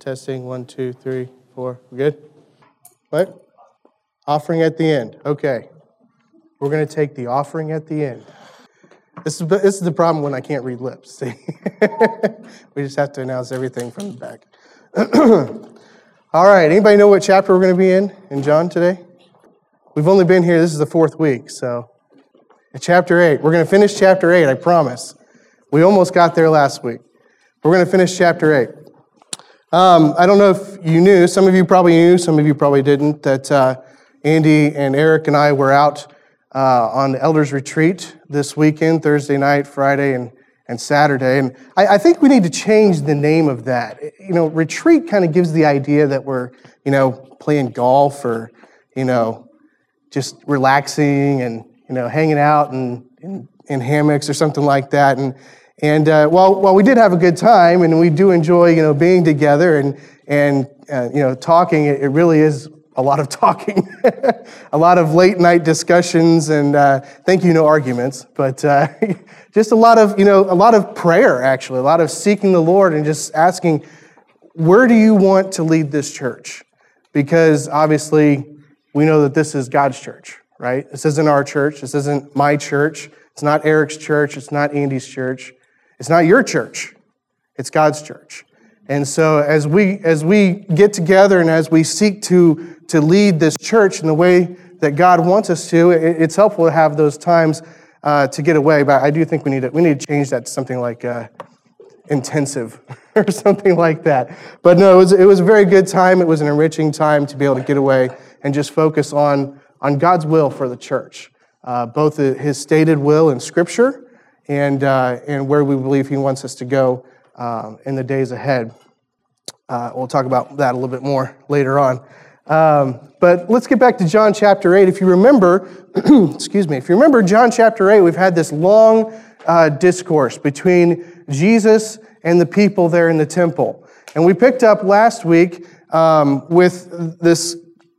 Testing, 1, 2, 3, 4. We're good? What? Offering at the end. Okay. We're going to take the offering at the end. This is the problem when I can't read lips. See? We just have to announce everything from the back. All right. Anybody know what chapter we're going to be in John today? We've only been here. This is the fourth week, so chapter 8. We're going to finish chapter 8, I promise. We almost got there last week. We're going to finish chapter 8. I don't know if you knew, some of you probably knew, some of you probably didn't, that Andy and Eric and I were out on the Elders Retreat this weekend, Thursday night, Friday, and Saturday. And I think we need to change the name of that. You know, retreat kind of gives the idea that we're, you know, playing golf or, you know, just relaxing and, you know, hanging out in hammocks or something like that. And while we did have a good time and we do enjoy, you know, being together and you know, talking, it really is a lot of talking, a lot of late night discussions and thank you, no arguments, but just a lot of, you know, a lot of prayer, actually, a lot of seeking the Lord and just asking, where do you want to lead this church? Because obviously we know that this is God's church, right? This isn't our church. This isn't my church. It's not Eric's church. It's not Andy's church. It's not your church. It's God's church. And so as we get together and as we seek to lead this church in the way that God wants us to, it's helpful to have those times to get away. But I do think we need to change that to something like intensive or something like that. But no, it was a very good time. It was an enriching time to be able to get away and just focus on God's will for the church, both His stated will in Scripture and where we believe He wants us to go in the days ahead. We'll talk about that a little bit more later on. But let's get back to John chapter 8. If you remember, if you remember John chapter 8, we've had this long discourse between Jesus and the people there in the temple. And we picked up last week with this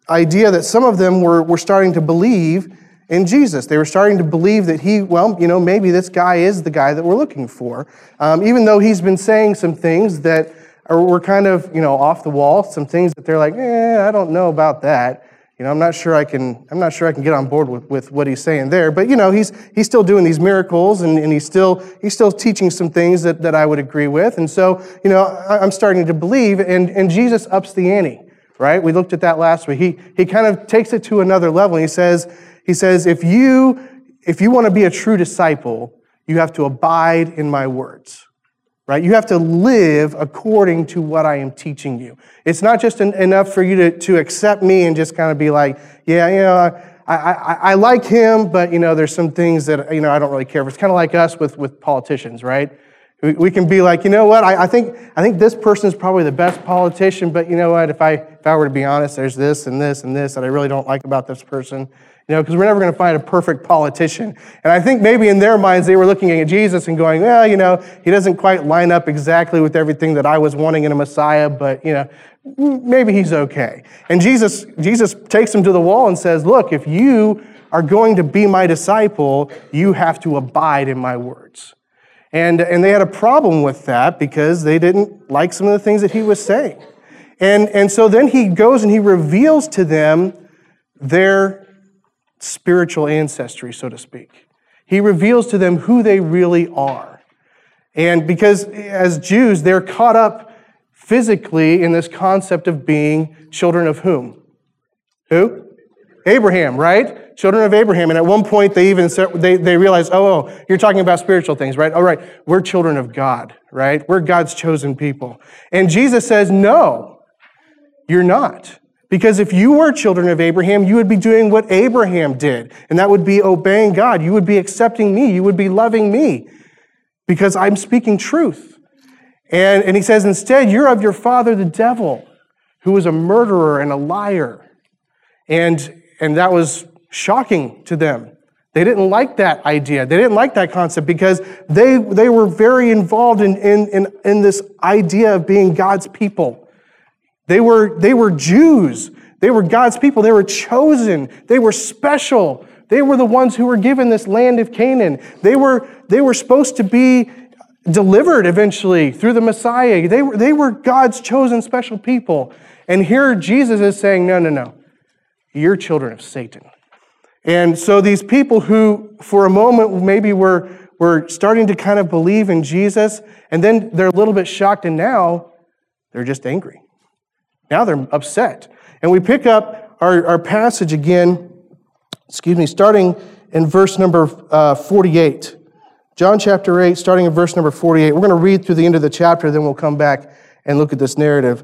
idea that some of them were starting to believe in Jesus. They were starting to believe that he, well, you know, maybe this guy is the guy that we're looking for. Even though he's been saying some things that were kind of, you know, off the wall, some things that they're like, I don't know about that. You know, I'm not sure I can get on board with what he's saying there. But, you know, he's still doing these miracles and he's still teaching some things that I would agree with. And so, you know, I'm starting to believe and Jesus ups the ante, right? We looked at that last week. He kind of takes it to another level. He says, if you want to be a true disciple, you have to abide in my words, right? You have to live according to what I am teaching you. It's not just enough for you to accept me and just kind of be like, yeah, you know, I like him, but, you know, there's some things that, you know, I don't really care for. It's kind of like us with politicians, right? We can be like, you know what, I think this person is probably the best politician, but you know what, if I were to be honest, there's this and this and this that I really don't like about this person, you know, because we're never going to find a perfect politician. And I think maybe in their minds they were looking at Jesus and going, well, you know, he doesn't quite line up exactly with everything that I was wanting in a Messiah, but, you know, maybe he's okay. And Jesus takes him to the wall and says, look, if you are going to be my disciple, you have to abide in my words. And they had a problem with that because they didn't like some of the things that he was saying. And so then he goes and he reveals to them their spiritual ancestry, so to speak. He reveals to them who they really are. And because as Jews, they're caught up physically in this concept of being children of whom? Who? Abraham, right? Children of Abraham. And at one point, they even they realized, oh, you're talking about spiritual things, right? All right, we're children of God, right? We're God's chosen people. And Jesus says, no, you're not. Because if you were children of Abraham, you would be doing what Abraham did. And that would be obeying God. You would be accepting me. You would be loving me. Because I'm speaking truth. And he says, instead, you're of your father, the devil, who is a murderer and a liar. And that was shocking to them. They didn't like that idea. They didn't like that concept because they were very involved in this idea of being God's people. They were Jews. They were God's people. They were chosen. They were special. They were the ones who were given this land of Canaan. They were supposed to be delivered eventually through the Messiah. They were God's chosen special people. And here Jesus is saying, no, no, no. You're children of Satan. And so these people who, for a moment, maybe were starting to kind of believe in Jesus, and then they're a little bit shocked, and now they're just angry. Now they're upset. And we pick up our passage again, starting in verse number 48. John chapter 8, starting in verse number 48. We're going to read through the end of the chapter, then we'll come back and look at this narrative.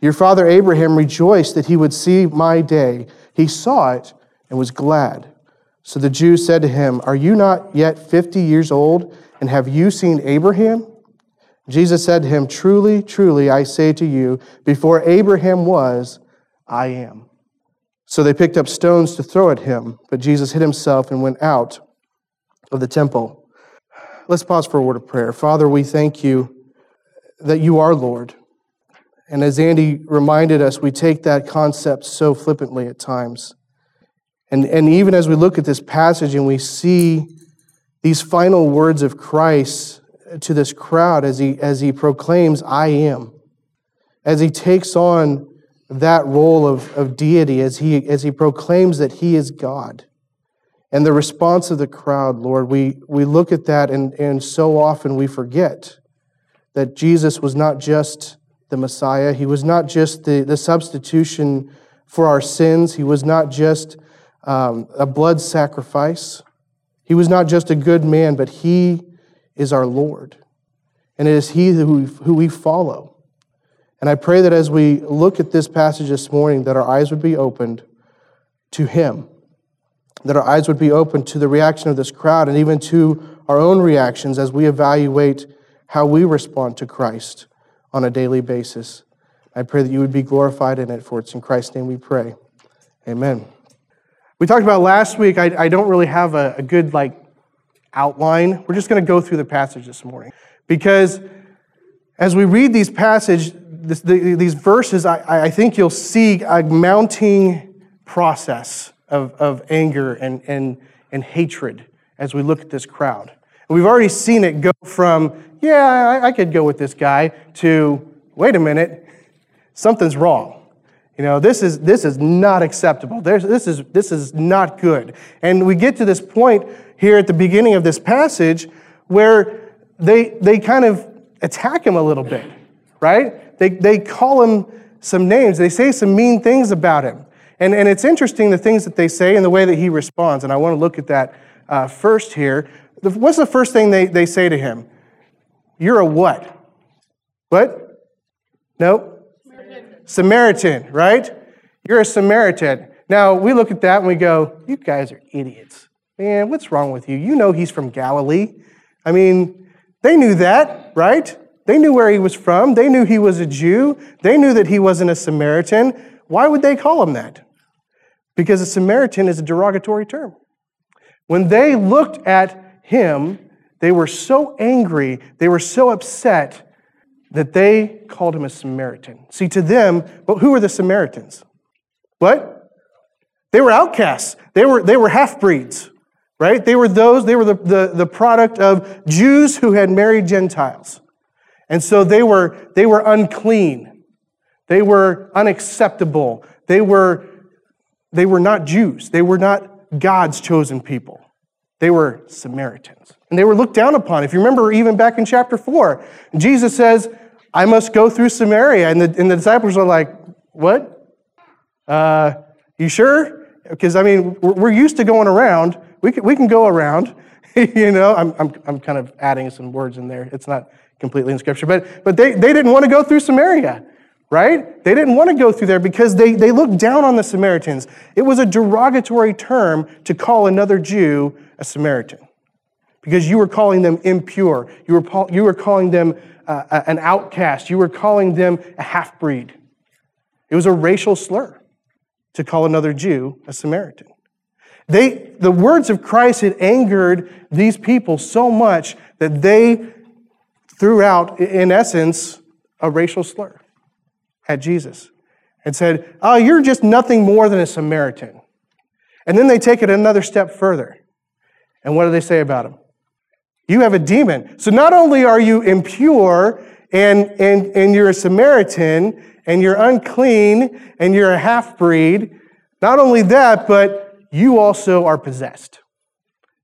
Your father Abraham rejoiced that he would see my day. He saw it and was glad." So the Jews said to him, "Are you not yet 50 years old, and have you seen Abraham?" Jesus said to him, "Truly, truly, I say to you, before Abraham was, I am." So they picked up stones to throw at him, but Jesus hid himself and went out of the temple. Let's pause for a word of prayer. Father, we thank you that you are Lord. And as Andy reminded us, we take that concept so flippantly at times. And even as we look at this passage and we see these final words of Christ to this crowd as he proclaims, "I am," as he takes on that role of deity, as he proclaims that he is God. And the response of the crowd, Lord, we look at that and so often we forget that Jesus was not just the Messiah. He was not just the substitution for our sins. He was not just a blood sacrifice. He was not just a good man, but he is our Lord. And it is he who we follow. And I pray that as we look at this passage this morning, that our eyes would be opened to him, that our eyes would be opened to the reaction of this crowd and even to our own reactions as we evaluate how we respond to Christ on a daily basis. I pray that you would be glorified in it, for it's in Christ's name we pray. Amen. We talked about last week, I don't really have a good outline. We're just going to go through the passage this morning. Because as we read these passages, these verses, I think you'll see a mounting process of anger and hatred as we look at this crowd. And we've already seen it go from, yeah, I could go with this guy, to, wait a minute, something's wrong. You know, this is not acceptable. This is not good. And we get to this point here at the beginning of this passage where they kind of attack him a little bit, right? They call him some names. They say some mean things about him. And it's interesting the things that they say and the way that he responds. And I want to look at that first here. What's the first thing they say to him? "You're a what?" What? Nope. Samaritan, right? "You're a Samaritan." Now, we look at that and we go, you guys are idiots. Man, what's wrong with you? You know he's from Galilee. I mean, they knew that, right? They knew where he was from. They knew he was a Jew. They knew that he wasn't a Samaritan. Why would they call him that? Because a Samaritan is a derogatory term. When they looked at him, they were so angry, they were so upset that they called him a Samaritan. See, to them, but who were the Samaritans? What? They were outcasts. They were half-breeds, right? They were the product of Jews who had married Gentiles. And so they were unclean. They were unacceptable. They were not Jews. They were not God's chosen people. They were Samaritans. And they were looked down upon. If you remember, even back in chapter 4, Jesus says, I must go through Samaria. And the disciples are like, what? You sure? Because, I mean, we're used to going around. We can go around. You know, I'm kind of adding some words in there. It's not completely in Scripture. But they didn't want to go through Samaria, right? They didn't want to go through there because they looked down on the Samaritans. It was a derogatory term to call another Jew a Samaritan because you were calling them impure. You were calling them an outcast. You were calling them a half-breed. It was a racial slur to call another Jew a Samaritan. The words of Christ had angered these people so much that they threw out, in essence, a racial slur at Jesus and said, oh, you're just nothing more than a Samaritan. And then they take it another step further. And what do they say about him? You have a demon. So not only are you impure and you're a Samaritan and you're unclean and you're a half-breed, not only that, but you also are possessed.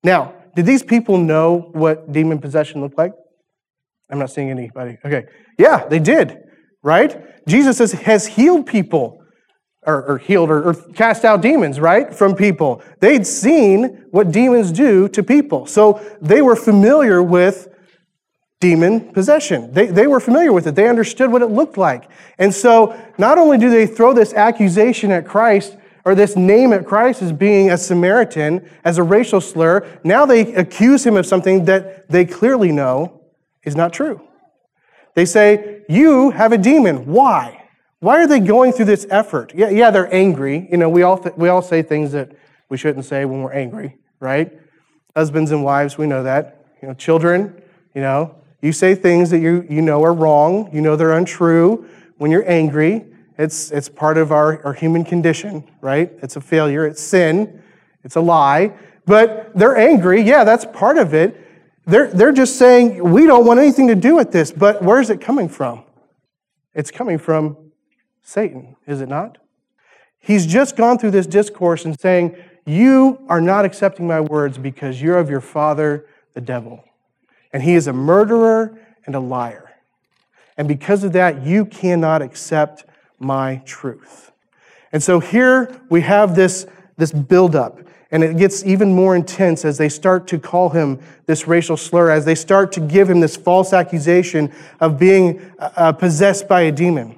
Now, did these people know what demon possession looked like? I'm not seeing anybody. Okay. Yeah, they did, right? Jesus has healed people, or cast out demons, right, from people. They'd seen what demons do to people. So they were familiar with demon possession. They were familiar with it. They understood what it looked like. And so not only do they throw this accusation at Christ, or this name at Christ as being a Samaritan, as a racial slur, now they accuse him of something that they clearly know is not true. They say, you have a demon. Why? Why are they going through this effort? Yeah, they're angry. You know, we all say things that we shouldn't say when we're angry, right? Husbands and wives, we know that. You know, children, you know, you say things that you know are wrong. You know they're untrue when you're angry. It's part of our human condition, right? It's a failure. It's sin. It's a lie. But they're angry. Yeah, that's part of it. They're just saying, we don't want anything to do with this. But where is it coming from? It's coming from Satan, is it not? He's just gone through this discourse and saying, you are not accepting my words because you're of your father, the devil. And he is a murderer and a liar. And because of that, you cannot accept my truth. And so here we have this buildup, and it gets even more intense as they start to call him this racial slur, as they start to give him this false accusation of being possessed by a demon.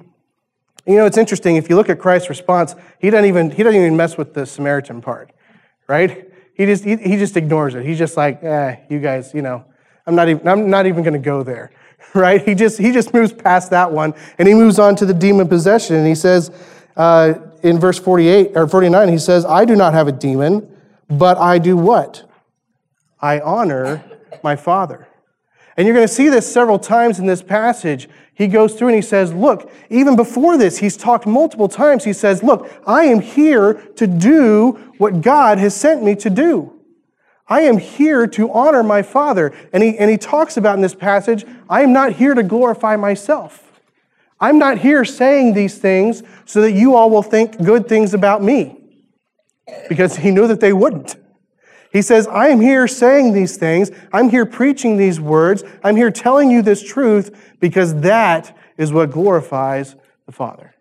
You know, it's interesting, if you look at Christ's response, he doesn't even mess with the Samaritan part, right? He just ignores it. He's just like, you guys, you know, I'm not even going to go there. Right? He just moves past that one, and he moves on to the demon possession. And he says, in verse 48 or 49, he says, "I do not have a demon, but I do what? I honor my Father." And you're going to see this several times in this passage. He goes through and he says, "Look, even before this, he's talked multiple times. He says, "Look, I am here to do what God has sent me to do. I am here to honor my Father." And he talks about in this passage, I am not here to glorify myself. I'm not here saying these things so that you all will think good things about me, because he knew that they wouldn't. He says, I am here saying these things. I'm here preaching these words. I'm here telling you this truth because that is what glorifies the Father.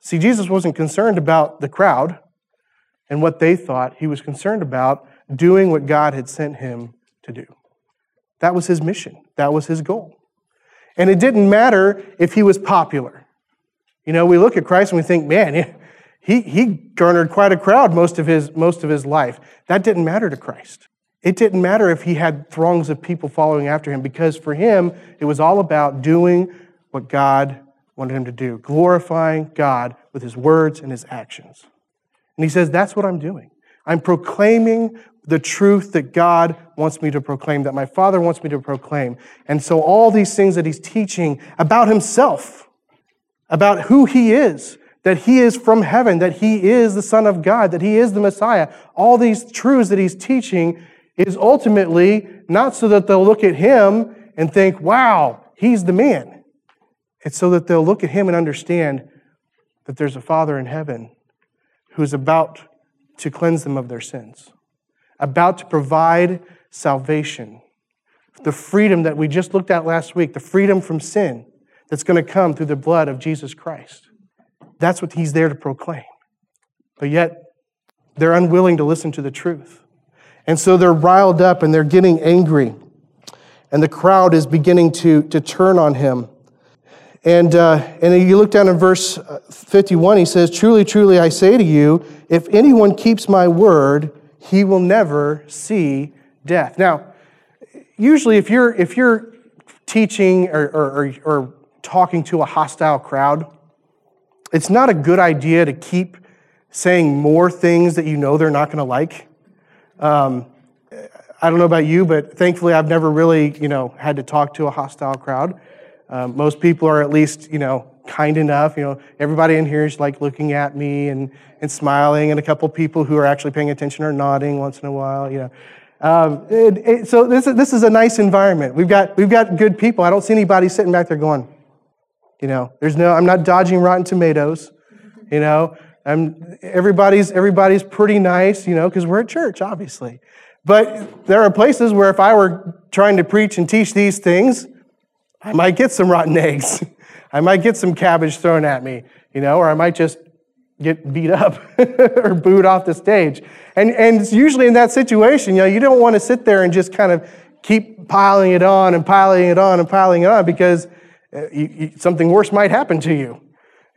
See, Jesus wasn't concerned about the crowd and what they thought. He was concerned about doing what God had sent him to do. That was his mission. That was his goal. And it didn't matter if he was popular. You know, we look at Christ and we think, man, he garnered quite a crowd most of his life. That didn't matter to Christ. It didn't matter if he had throngs of people following after him, because for him, it was all about doing what God wanted him to do, glorifying God with his words and his actions. And he says, that's what I'm doing. I'm proclaiming the truth that God wants me to proclaim, that my Father wants me to proclaim. And so all these things that he's teaching about himself, about who he is, that he is from heaven, that he is the Son of God, that he is the Messiah, all these truths that he's teaching is ultimately not so that they'll look at him and think, wow, he's the man. It's so that they'll look at him and understand that there's a Father in heaven who's about to cleanse them of their sins, about to provide salvation, the freedom that we just looked at last week, the freedom from sin, that's going to come through the blood of Jesus Christ. That's what he's there to proclaim. But yet, they're unwilling to listen to the truth. And so they're riled up and they're getting angry. And the crowd is beginning to turn on him. And you look down in verse 51, he says, "Truly, truly, I say to you, if anyone keeps my word, he will never see death." Now, usually if you're teaching or talking to a hostile crowd, it's not a good idea to keep saying more things that you know they're not going to like. I don't know about you, but thankfully I've never really, had to talk to a hostile crowd. Most people are at least, kind enough. Everybody in here is like looking at me and smiling, and a couple people who are actually paying attention are nodding once in a while. So this is a nice environment. We've got good people. I don't see anybody sitting back there going, I'm not dodging Rotten Tomatoes. Everybody's pretty nice, because we're at church, obviously. But there are places where if I were trying to preach and teach these things, I might get some rotten eggs. I might get some cabbage thrown at me, or I might just get beat up or booed off the stage. And it's usually in that situation, you don't want to sit there and just kind of keep piling it on and piling it on and piling it on, because something worse might happen to you.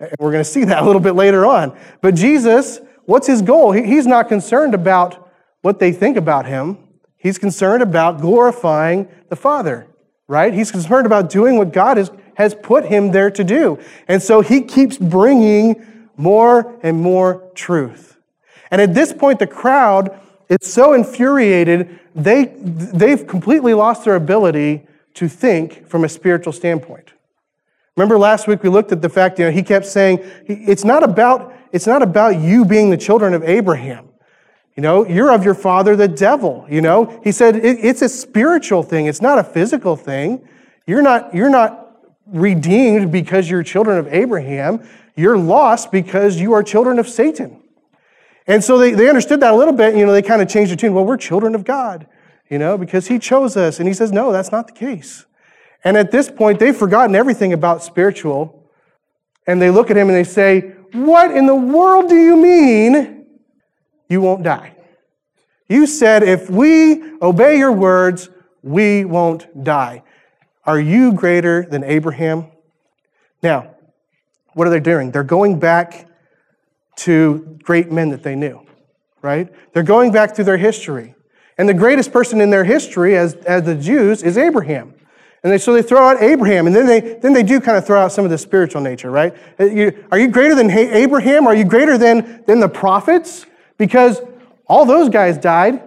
And we're going to see that a little bit later on. But Jesus, what's his goal? He's not concerned about what they think about him. He's concerned about glorifying the Father, right? He's concerned about doing what God has put him there to do. And so he keeps bringing more and more truth. And at this point, the crowd is so infuriated, they've completely lost their ability to think from a spiritual standpoint. Remember last week we looked at the fact, he kept saying, it's not about you being the children of Abraham. You're of your father, the devil. He said, it's a spiritual thing. It's not a physical thing. You're not redeemed because you're children of Abraham. You're lost because you are children of Satan. And so they understood that a little bit. They kind of changed the tune. Well, we're children of God, because he chose us. And he says, no, that's not the case. And at this point, they've forgotten everything about spiritual. And they look at him and they say, what in the world do you mean you won't die? You said, if we obey your words, we won't die. Are you greater than Abraham? Now, what are they doing? They're going back to great men that they knew, right? They're going back through their history. And the greatest person in their history as the Jews is Abraham. And so they throw out Abraham, and then they do kind of throw out some of the spiritual nature, right? Are you greater than Abraham? Are you greater than the prophets? Because all those guys died.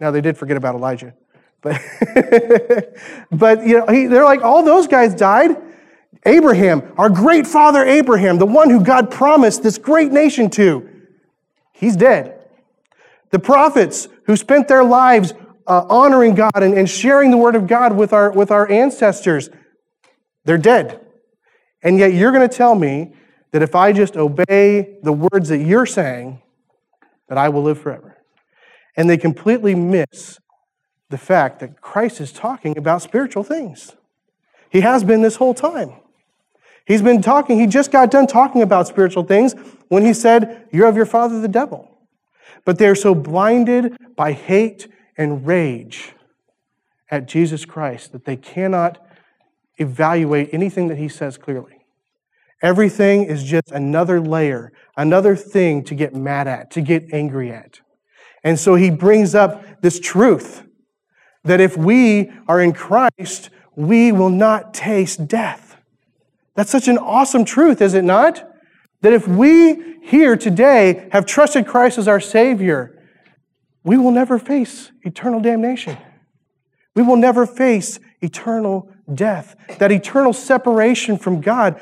Now, they did forget about Elijah. But they're like, all those guys died. Abraham, our great father Abraham, the one who God promised this great nation to, he's dead. The prophets who spent their lives honoring God and sharing the word of God with our ancestors, they're dead. And yet you're going to tell me that if I just obey the words that you're saying, that I will live forever. And they completely miss the fact that Christ is talking about spiritual things. He has been this whole time. He's been talking. He just got done talking about spiritual things when he said, you're of your father, the devil. But they're so blinded by hate and rage at Jesus Christ that they cannot evaluate anything that he says clearly. Everything is just another layer, another thing to get mad at, to get angry at. And so he brings up this truth that if we are in Christ, we will not taste death. That's such an awesome truth, is it not? That if we here today have trusted Christ as our Savior, we will never face eternal damnation. We will never face eternal death. That eternal separation from God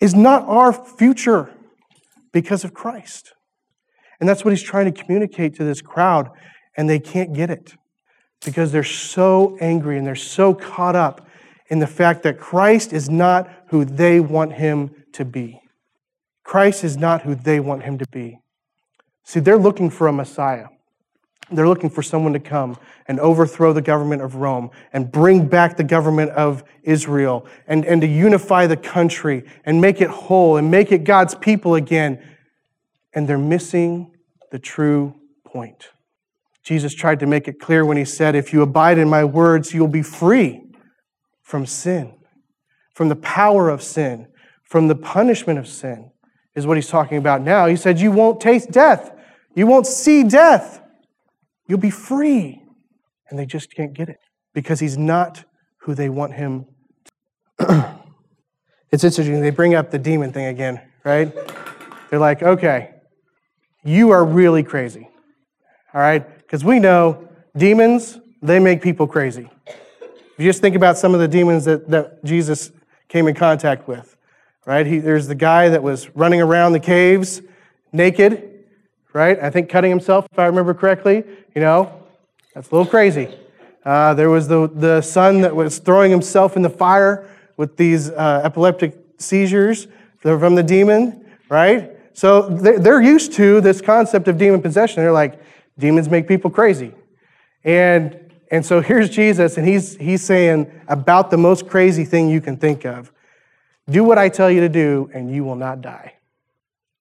is not our future because of Christ. And that's what he's trying to communicate to this crowd, and they can't get it because they're so angry and they're so caught up in the fact that Christ is not who they want him to be. Christ is not who they want him to be. See, they're looking for a Messiah. They're looking for someone to come and overthrow the government of Rome and bring back the government of Israel and to unify the country and make it whole and make it God's people again. And they're missing the true point. Jesus tried to make it clear when he said, if you abide in my words, you'll be free from sin, from the power of sin, from the punishment of sin, is what he's talking about now. He said, you won't taste death. You won't see death. You'll be free. And they just can't get it because he's not who they want him to. It's interesting. They bring up the demon thing again, right? They're like, okay, you are really crazy, all right? Because we know demons, they make people crazy. If you just think about some of the demons that Jesus came in contact with, right? There's the guy that was running around the caves naked, right? I think cutting himself, if I remember correctly. You know, that's a little crazy. There was the son that was throwing himself in the fire with these epileptic seizures from the demon, right? So they're used to this concept of demon possession. They're like, demons make people crazy. And so here's Jesus, and he's saying about the most crazy thing you can think of. Do what I tell you to do, and you will not die.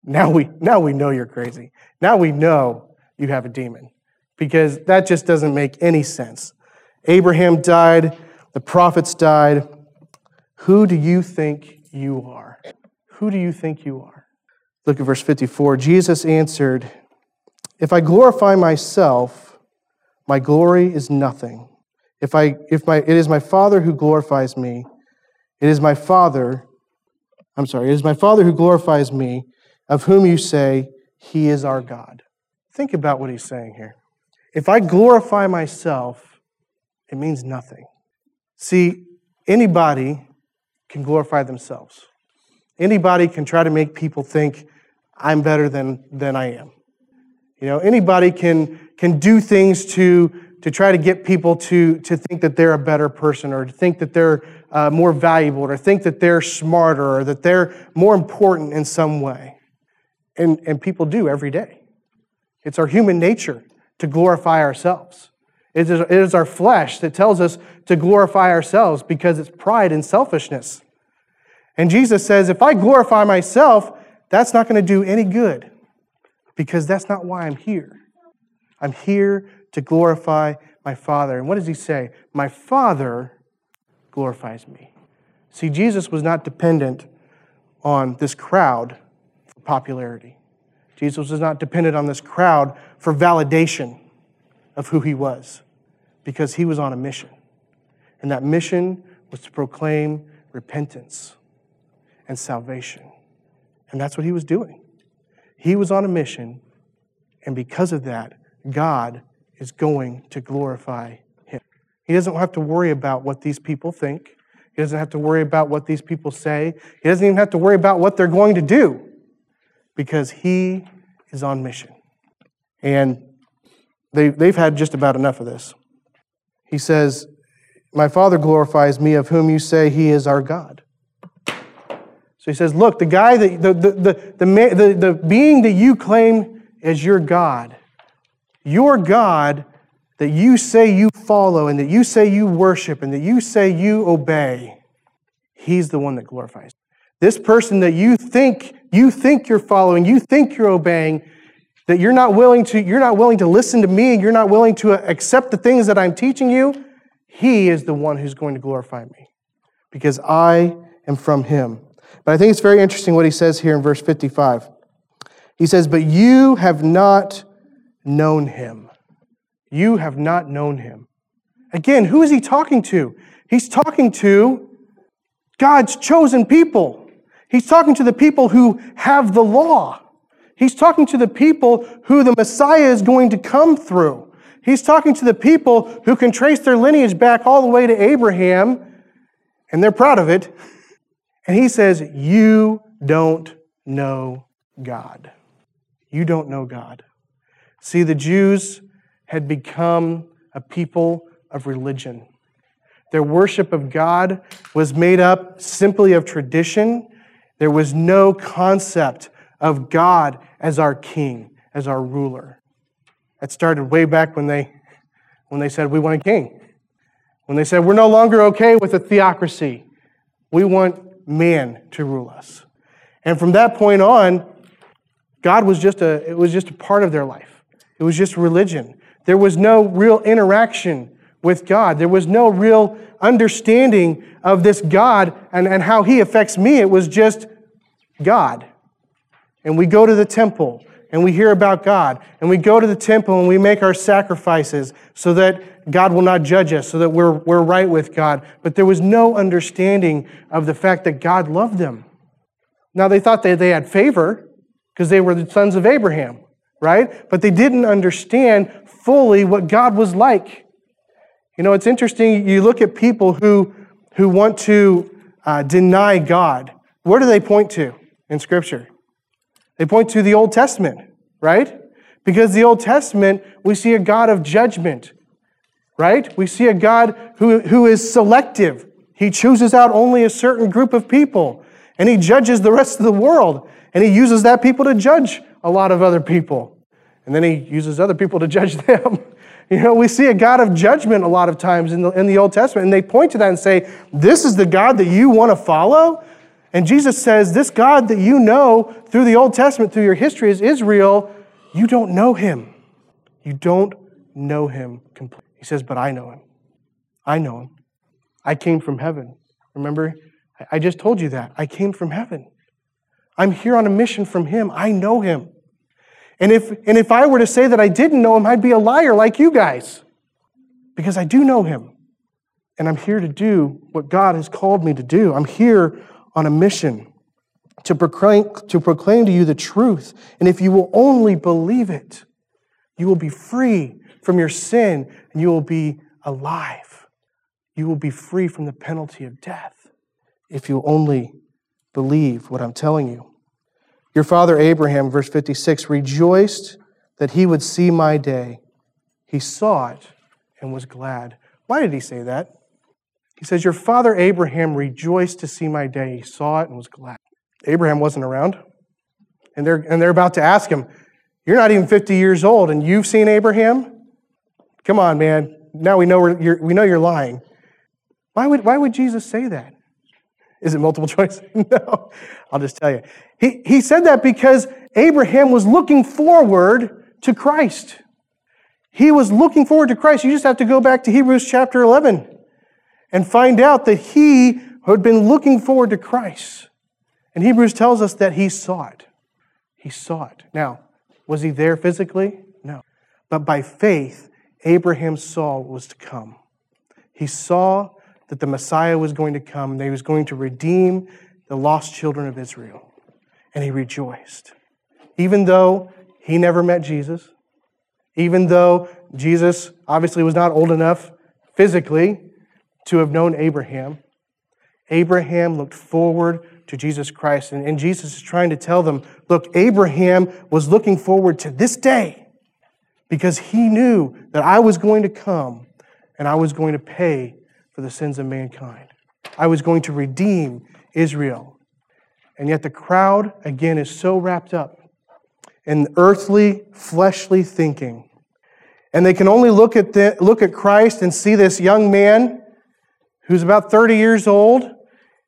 Now we know you're crazy. Now we know you have a demon, because that just doesn't make any sense. Abraham died. The prophets died. Who do you think you are? Who do you think you are? Look at verse 54. Jesus answered, if I glorify myself, my glory is nothing. It is my Father who glorifies me. It is my Father who glorifies me, of whom you say, he is our God. Think about what he's saying here. If I glorify myself, it means nothing. See, anybody can glorify themselves. Anybody can try to make people think, I'm better than I am. You know, anybody can do things to try to get people to think that they're a better person, or to think that they're more valuable, or think that they're smarter, or that they're more important in some way. And people do every day. It's our human nature to glorify ourselves. It is our flesh that tells us to glorify ourselves because it's pride and selfishness. And Jesus says, if I glorify myself, that's not going to do any good, because that's not why I'm here. I'm here to glorify my Father. And what does he say? My Father glorifies me. See, Jesus was not dependent on this crowd for popularity. Jesus was not dependent on this crowd for validation of who he was, because he was on a mission. And that mission was to proclaim repentance and salvation. And that's what he was doing. He was on a mission, and because of that, God is going to glorify him. He doesn't have to worry about what these people think. He doesn't have to worry about what these people say. He doesn't even have to worry about what they're going to do, because he is on mission. And they've had just about enough of this. He says, my Father glorifies me, of whom you say he is our God. So he says, look, the guy that the being that you claim as your God that you say you follow and that you say you worship and that you say you obey, he's the one that glorifies. This person that you think you're following, you think you're obeying, that you're not willing to listen to me, and you're not willing to accept the things that I'm teaching you, he is the one who's going to glorify me, because I am from him. But I think it's very interesting what he says here in verse 55. He says, but you have not known him. You have not known him. Again, who is he talking to? He's talking to God's chosen people. He's talking to the people who have the law. He's talking to the people who the Messiah is going to come through. He's talking to the people who can trace their lineage back all the way to Abraham, and they're proud of it. And he says, you don't know God. You don't know God. See, the Jews had become a people of religion. Their worship of God was made up simply of tradition. There was no concept of God as our king, as our ruler. That started way back when they said, we want a king. When they said, we're no longer okay with a theocracy. We want man to rule us. And from that point on, God was just a part of their life. It was just religion. There was no real interaction with God. There was no real understanding of this God and how he affects me. It was just God. And we go to the temple and we hear about God. And we go to the temple and we make our sacrifices so that God will not judge us, so that we're right with God. But there was no understanding of the fact that God loved them. Now they thought that they had favor because they were the sons of Abraham, right? But they didn't understand fully what God was like. You know, it's interesting, you look at people who want to deny God. Where do they point to in Scripture? They point to the Old Testament, right? Because the Old Testament, we see a God of judgment, right? We see a God who is selective. He chooses out only a certain group of people, and he judges the rest of the world, and he uses that people to judge a lot of other people, and then he uses other people to judge them. You know, we see a God of judgment a lot of times in the Old Testament, and they point to that and say, this is the God that you want to follow? And Jesus says, this God that you know through the Old Testament, through your history as Israel, you don't know him. You don't know him completely. He says, but I know him. I know him. I came from heaven. Remember, I just told you that. I came from heaven. I'm here on a mission from him. I know him. And if I were to say that I didn't know him, I'd be a liar like you guys. Because I do know him. And I'm here to do what God has called me to do. I'm here on a mission to proclaim to you the truth. And if you will only believe it, you will be free from your sin and you will be alive. You will be free from the penalty of death if you only believe what I'm telling you. Your father Abraham, verse 56, rejoiced that he would see my day. He saw it and was glad. Why did he say that? He says, your father Abraham rejoiced to see my day. He saw it and was glad. Abraham wasn't around. And they're about to ask him, you're not even 50 years old and you've seen Abraham? Come on, man. Now we know you're lying. Why would Jesus say that? Is it multiple choice? No, I'll just tell you. He said that because Abraham was looking forward to Christ. He was looking forward to Christ. You just have to go back to Hebrews chapter 11 and find out that he had been looking forward to Christ. And Hebrews tells us that he saw it. He saw it. Now, was he there physically? No. But by faith, Abraham saw what was to come. He saw that the Messiah was going to come, and he was going to redeem the lost children of Israel. And he rejoiced. Even though he never met Jesus, even though Jesus obviously was not old enough physically to have known Abraham, Abraham looked forward to Jesus Christ. And Jesus is trying to tell them, look, Abraham was looking forward to this day because he knew that I was going to come and I was going to pay for the sins of mankind. I was going to redeem Israel. And yet the crowd, again, is so wrapped up in earthly, fleshly thinking. And they can only look at Christ and see this young man who's about 30 years old.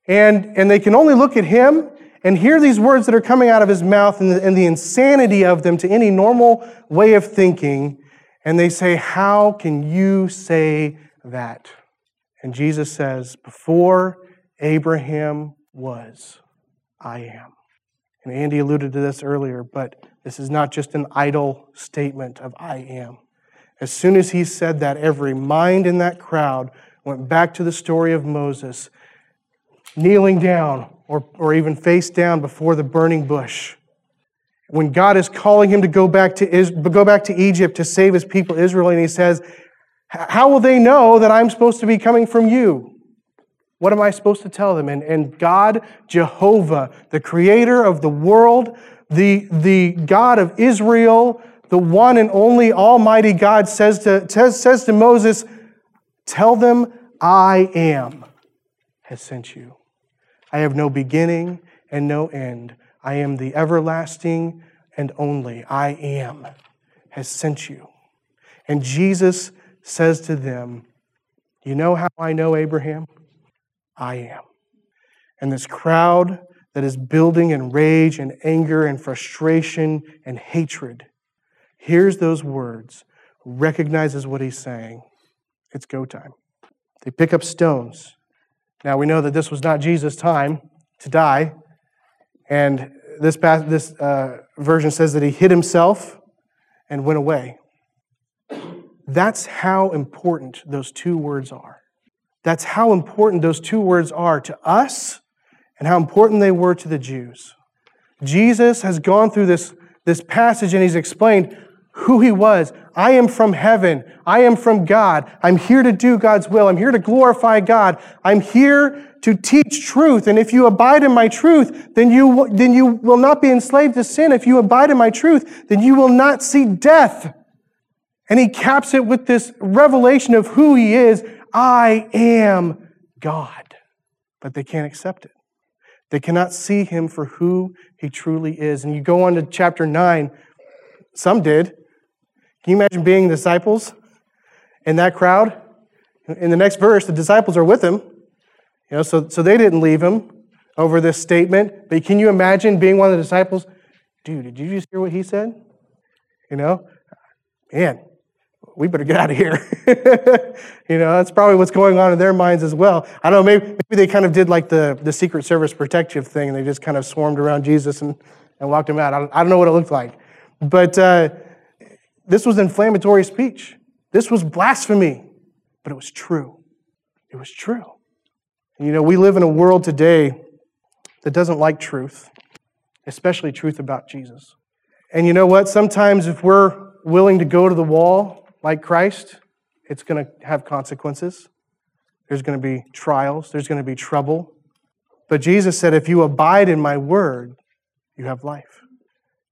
And they can only look at him and hear these words that are coming out of his mouth and the insanity of them to any normal way of thinking. And they say, how can you say that? And Jesus says, before Abraham was, I am. And Andy alluded to this earlier, but this is not just an idle statement of I am. As soon as he said that, every mind in that crowd went back to the story of Moses, kneeling down or even face down before the burning bush. When God is calling him to go back to Egypt to save his people Israel, and he says, how will they know that I'm supposed to be coming from you? What am I supposed to tell them? And God, Jehovah, the creator of the world, the God of Israel, the one and only almighty God says to Moses, tell them I am has sent you. I have no beginning and no end. I am the everlasting and only. I am has sent you. And Jesus says to them, you know how I know Abraham? I am. And this crowd that is building in rage and anger and frustration and hatred hears those words, recognizes what he's saying. It's go time. They pick up stones. Now we know that this was not Jesus' time to die. And this version says that he hid himself and went away. That's how important those two words are. That's how important those two words are to us and how important they were to the Jews. Jesus has gone through this passage and he's explained who he was. I am from heaven. I am from God. I'm here to do God's will. I'm here to glorify God. I'm here to teach truth. And if you abide in my truth, then you will not be enslaved to sin. If you abide in my truth, then you will not see death. And he caps it with this revelation of who he is. I am God. But they can't accept it. They cannot see him for who he truly is. And you go on to chapter 9. Some did. Can you imagine being disciples in that crowd? In the next verse, the disciples are with him. You know, so they didn't leave him over this statement. But can you imagine being one of the disciples? Dude, did you just hear what he said? You know? Man, we better get out of here. You know, that's probably what's going on in their minds as well. I don't know, maybe they kind of did like the Secret Service protective thing and they just kind of swarmed around Jesus and walked him out. I don't know what it looked like. But this was inflammatory speech. This was blasphemy. But it was true. It was true. And, you know, we live in a world today that doesn't like truth, especially truth about Jesus. And you know what? Sometimes if we're willing to go to the wall like Christ, it's going to have consequences. There's going to be trials. There's going to be trouble. But Jesus said, if you abide in my word, you have life.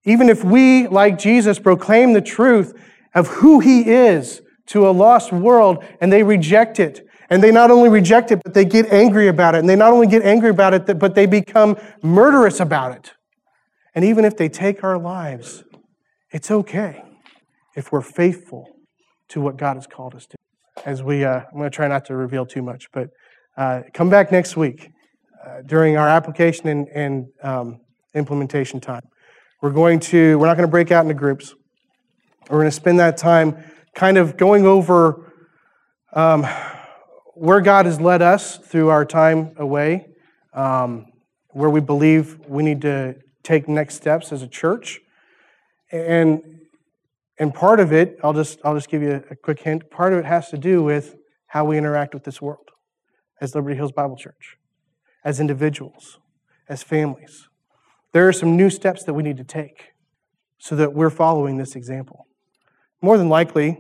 Even if we, like Jesus, proclaim the truth of who he is to a lost world and they reject it, and they not only reject it, but they get angry about it. And they not only get angry about it, but they become murderous about it. And even if they take our lives, it's okay. If we're faithful to what God has called us to. As I'm going to try not to reveal too much, but come back next week during our application and implementation time. We're not going to break out into groups. We're going to spend that time kind of going over where God has led us through our time away, where we believe we need to take next steps as a church, And part of it, I'll just give you a quick hint, part of it has to do with how we interact with this world as Liberty Hills Bible Church, as individuals, as families. There are some new steps that we need to take so that we're following this example. More than likely,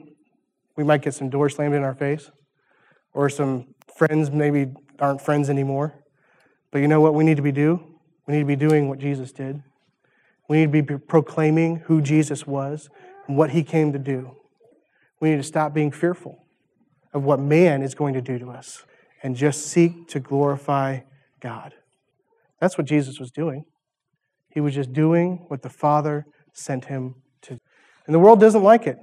we might get some doors slammed in our face or some friends maybe aren't friends anymore. But you know what we need to be doing? We need to be doing what Jesus did. We need to be proclaiming who Jesus was. What he came to do. We need to stop being fearful of what man is going to do to us and just seek to glorify God. That's what Jesus was doing. He was just doing what the Father sent him to do. And the world doesn't like it.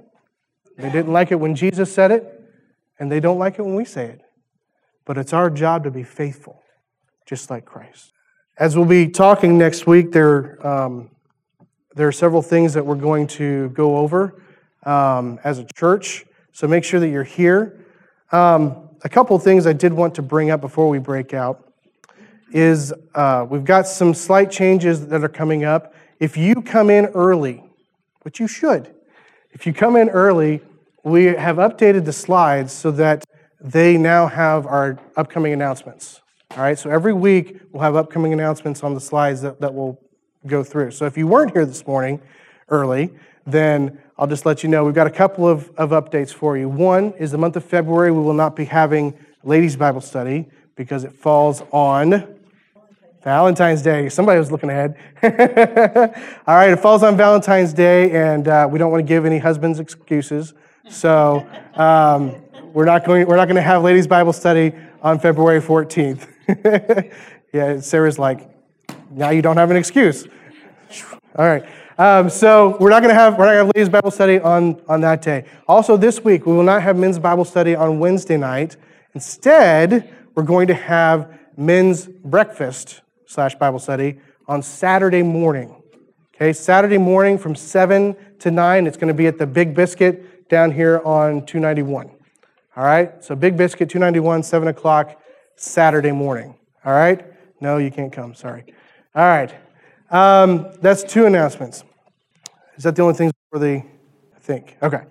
They didn't like it when Jesus said it, and they don't like it when we say it. But it's our job to be faithful, just like Christ. As we'll be talking next week, there are several things that we're going to go over as a church, so make sure that you're here. A couple of things I did want to bring up before we break out is we've got some slight changes that are coming up. If you come in early, which you should, if you come in early, we have updated the slides so that they now have our upcoming announcements. All right, so every week we'll have upcoming announcements on the slides that will go through. So if you weren't here this morning early, then I'll just let you know we've got a couple of updates for you. One is the month of February, we will not be having Ladies Bible Study because it falls on Valentine's Day. Somebody was looking ahead. All right, it falls on Valentine's Day, and we don't want to give any husbands excuses. So we're not going to have Ladies Bible Study on February 14th. Yeah, Sarah's like, now you don't have an excuse. All right. So we're not gonna have ladies' Bible study on that day. Also this week, we will not have men's Bible study on Wednesday night. Instead, we're going to have men's breakfast / Bible study on Saturday morning. Okay, Saturday morning from 7 to 9, it's going to be at the Big Biscuit down here on 291. All right, so Big Biscuit, 291, 7 o'clock, Saturday morning. All right, no, you can't come, sorry. All right, that's 2 announcements. Is that the only things for the, I think, okay.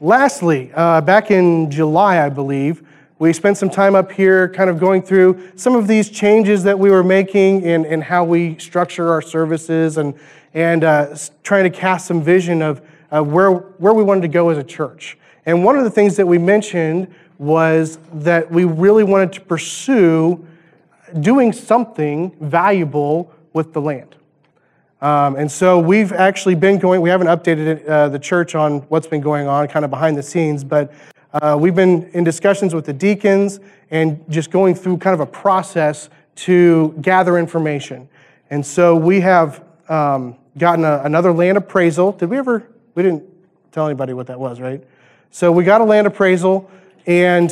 Lastly, back in July, I believe, we spent some time up here kind of going through some of these changes that we were making in how we structure our services and trying to cast some vision of where we wanted to go as a church. And one of the things that we mentioned was that we really wanted to pursue doing something valuable with the land. And so we've actually been going, we haven't updated it, the church on what's been going on kind of behind the scenes, but we've been in discussions with the deacons and just going through kind of a process to gather information. And so we have gotten another land appraisal. We didn't tell anybody what that was, right? So we got a land appraisal, and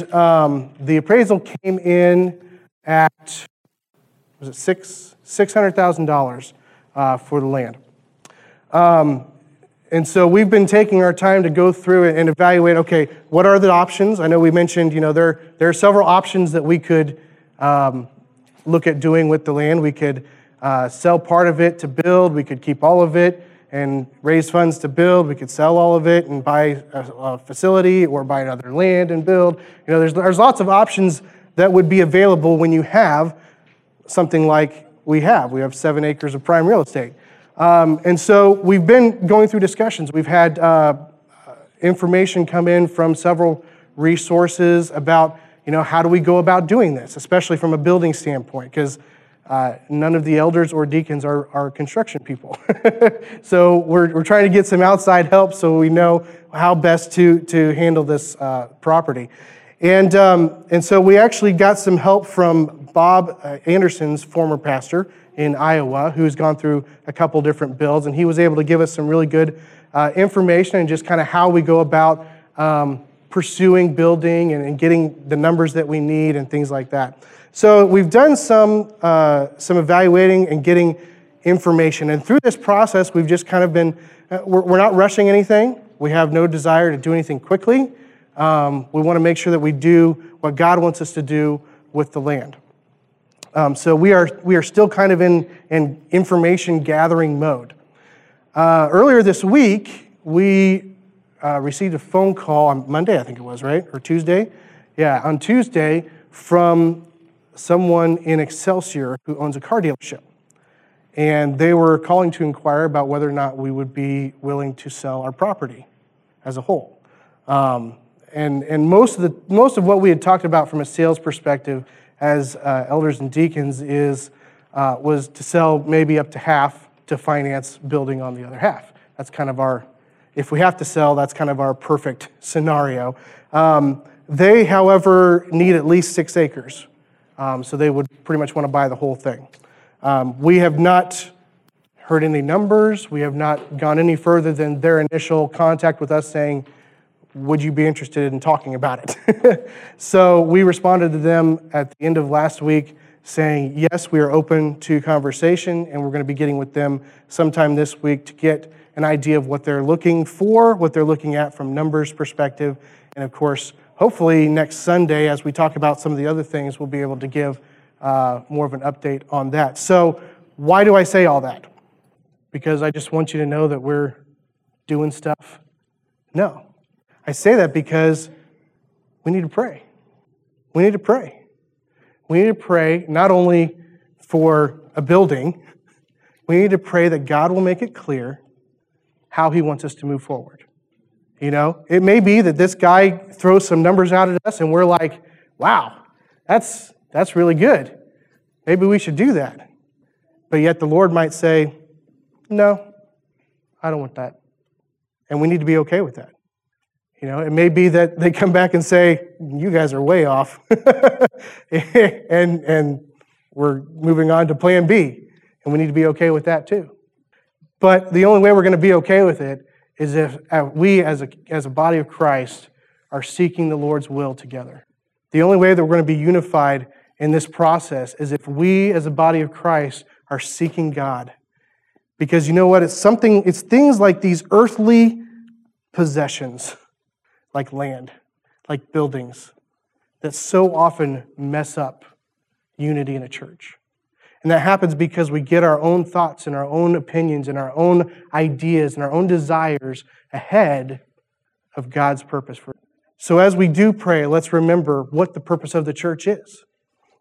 the appraisal came in at, was it $600,000 for the land. And so we've been taking our time to go through and evaluate, okay, what are the options? I know we mentioned, there are several options that we could look at doing with the land. We could sell part of it to build. We could keep all of it and raise funds to build. We could sell all of it and buy a facility or buy another land and build. There's lots of options that would be available when you have something like we have. We have 7 acres of prime real estate. And so we've been going through discussions. We've had information come in from several resources about, how do we go about doing this, especially from a building standpoint, because none of the elders or deacons are construction people. So we're trying to get some outside help so we know how best to handle this property. And so we actually got some help from Bob Anderson's former pastor in Iowa, who's gone through a couple different builds, and he was able to give us some really good information and just kind of how we go about pursuing building and getting the numbers that we need and things like that. So we've done some evaluating and getting information, and through this process, we've just kind of been, we're not rushing anything. We have no desire to do anything quickly. We want to make sure that we do what God wants us to do with the land. So we are still kind of in information gathering mode. Earlier this week, we received a phone call on Monday, I think it was, right? Or Tuesday? Yeah, on Tuesday from someone in Excelsior who owns a car dealership. And they were calling to inquire about whether or not we would be willing to sell our property as a whole. And most of what we had talked about from a sales perspective as elders and deacons was to sell maybe up to half to finance building on the other half. That's kind of our, if we have to sell, that's kind of our perfect scenario. They, however, need at least 6 acres, so they would pretty much want to buy the whole thing. We have not heard any numbers. We have not gone any further than their initial contact with us saying, would you be interested in talking about it? So we responded to them at the end of last week saying, yes, we are open to conversation, and we're going to be getting with them sometime this week to get an idea of what they're looking for, what they're looking at from numbers perspective. And of course, hopefully next Sunday, as we talk about some of the other things, we'll be able to give more of an update on that. So why do I say all that? Because I just want you to know that we're doing stuff? No. I say that because we need to pray. We need to pray. We need to pray not only for a building, we need to pray that God will make it clear how he wants us to move forward. It may be that this guy throws some numbers out at us and we're like, wow, that's really good. Maybe we should do that. But yet the Lord might say, no, I don't want that. And we need to be okay with that. It may be that they come back and say, you guys are way off, and we're moving on to plan B, and we need to be okay with that too. But the only way we're going to be okay with it is if we, as a body of Christ, are seeking the Lord's will together. The only way that we're going to be unified in this process is if we, as a body of Christ, are seeking God. Because you know what? It's things like these earthly possessions, like land, like buildings, that so often mess up unity in a church. And that happens because we get our own thoughts and our own opinions and our own ideas and our own desires ahead of God's purpose for us. So as we do pray, let's remember what the purpose of the church is.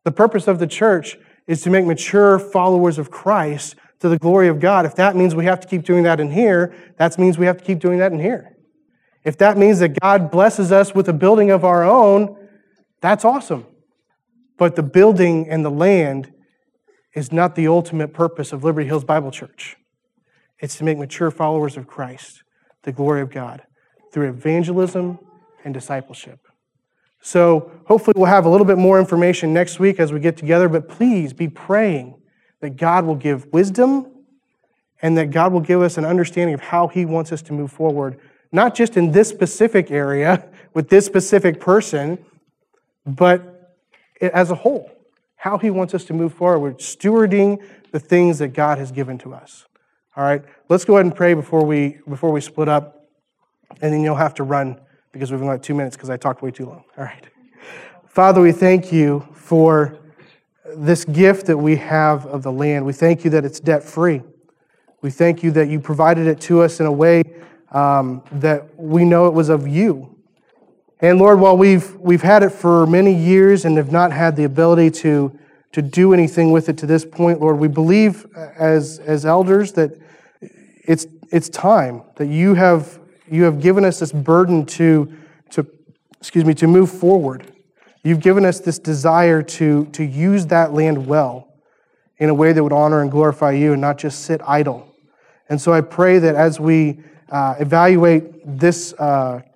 The purpose of the church is to make mature followers of Christ to the glory of God. If that means we have to keep doing that in here, that means we have to keep doing that in here. If that means that God blesses us with a building of our own, that's awesome. But the building and the land is not the ultimate purpose of Liberty Hills Bible Church. It's to make mature followers of Christ, the glory of God, through evangelism and discipleship. So hopefully we'll have a little bit more information next week as we get together, but please be praying that God will give wisdom and that God will give us an understanding of how He wants us to move forward, not just in this specific area with this specific person, but as a whole. How He wants us to move forward, stewarding the things that God has given to us. All right, let's go ahead and pray before we split up, and then you'll have to run because we've only got 2 minutes because I talked way too long. All right. Father, we thank You for this gift that we have of the land. We thank You that it's debt-free. We thank You that You provided it to us in a way that we know it was of You. And Lord, while we've had it for many years and have not had the ability to do anything with it to this point, Lord, we believe as elders that it's time that you have given us this burden to move forward. You've given us this desire to use that land well in a way that would honor and glorify You and not just sit idle. And so I pray that as we evaluate this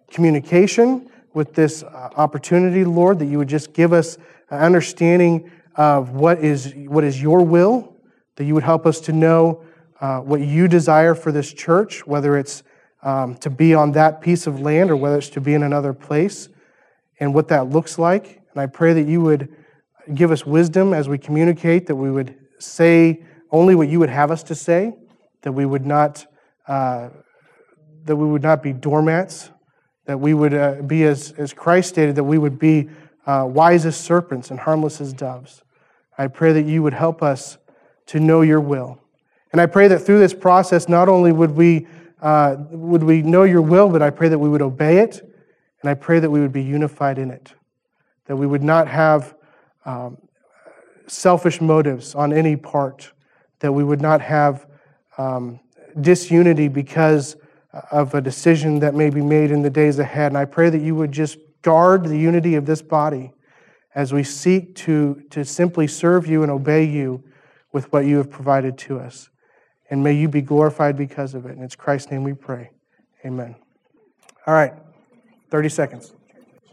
communication with this opportunity, Lord, that You would just give us an understanding of what is Your will, that You would help us to know what You desire for this church, whether it's to be on that piece of land or whether it's to be in another place, and what that looks like. And I pray that You would give us wisdom as we communicate, that we would say only what You would have us to say, that we would not be doormats, that we would be, as Christ stated, that we would be wise as serpents and harmless as doves. I pray that You would help us to know Your will. And I pray that through this process, not only would we know Your will, but I pray that we would obey it, and I pray that we would be unified in it, that we would not have selfish motives on any part, that we would not have disunity because of a decision that may be made in the days ahead. And I pray that You would just guard the unity of this body as we seek to simply serve You and obey You with what You have provided to us. And may You be glorified because of it. And it's Christ's name we pray. Amen. All right, 30 seconds.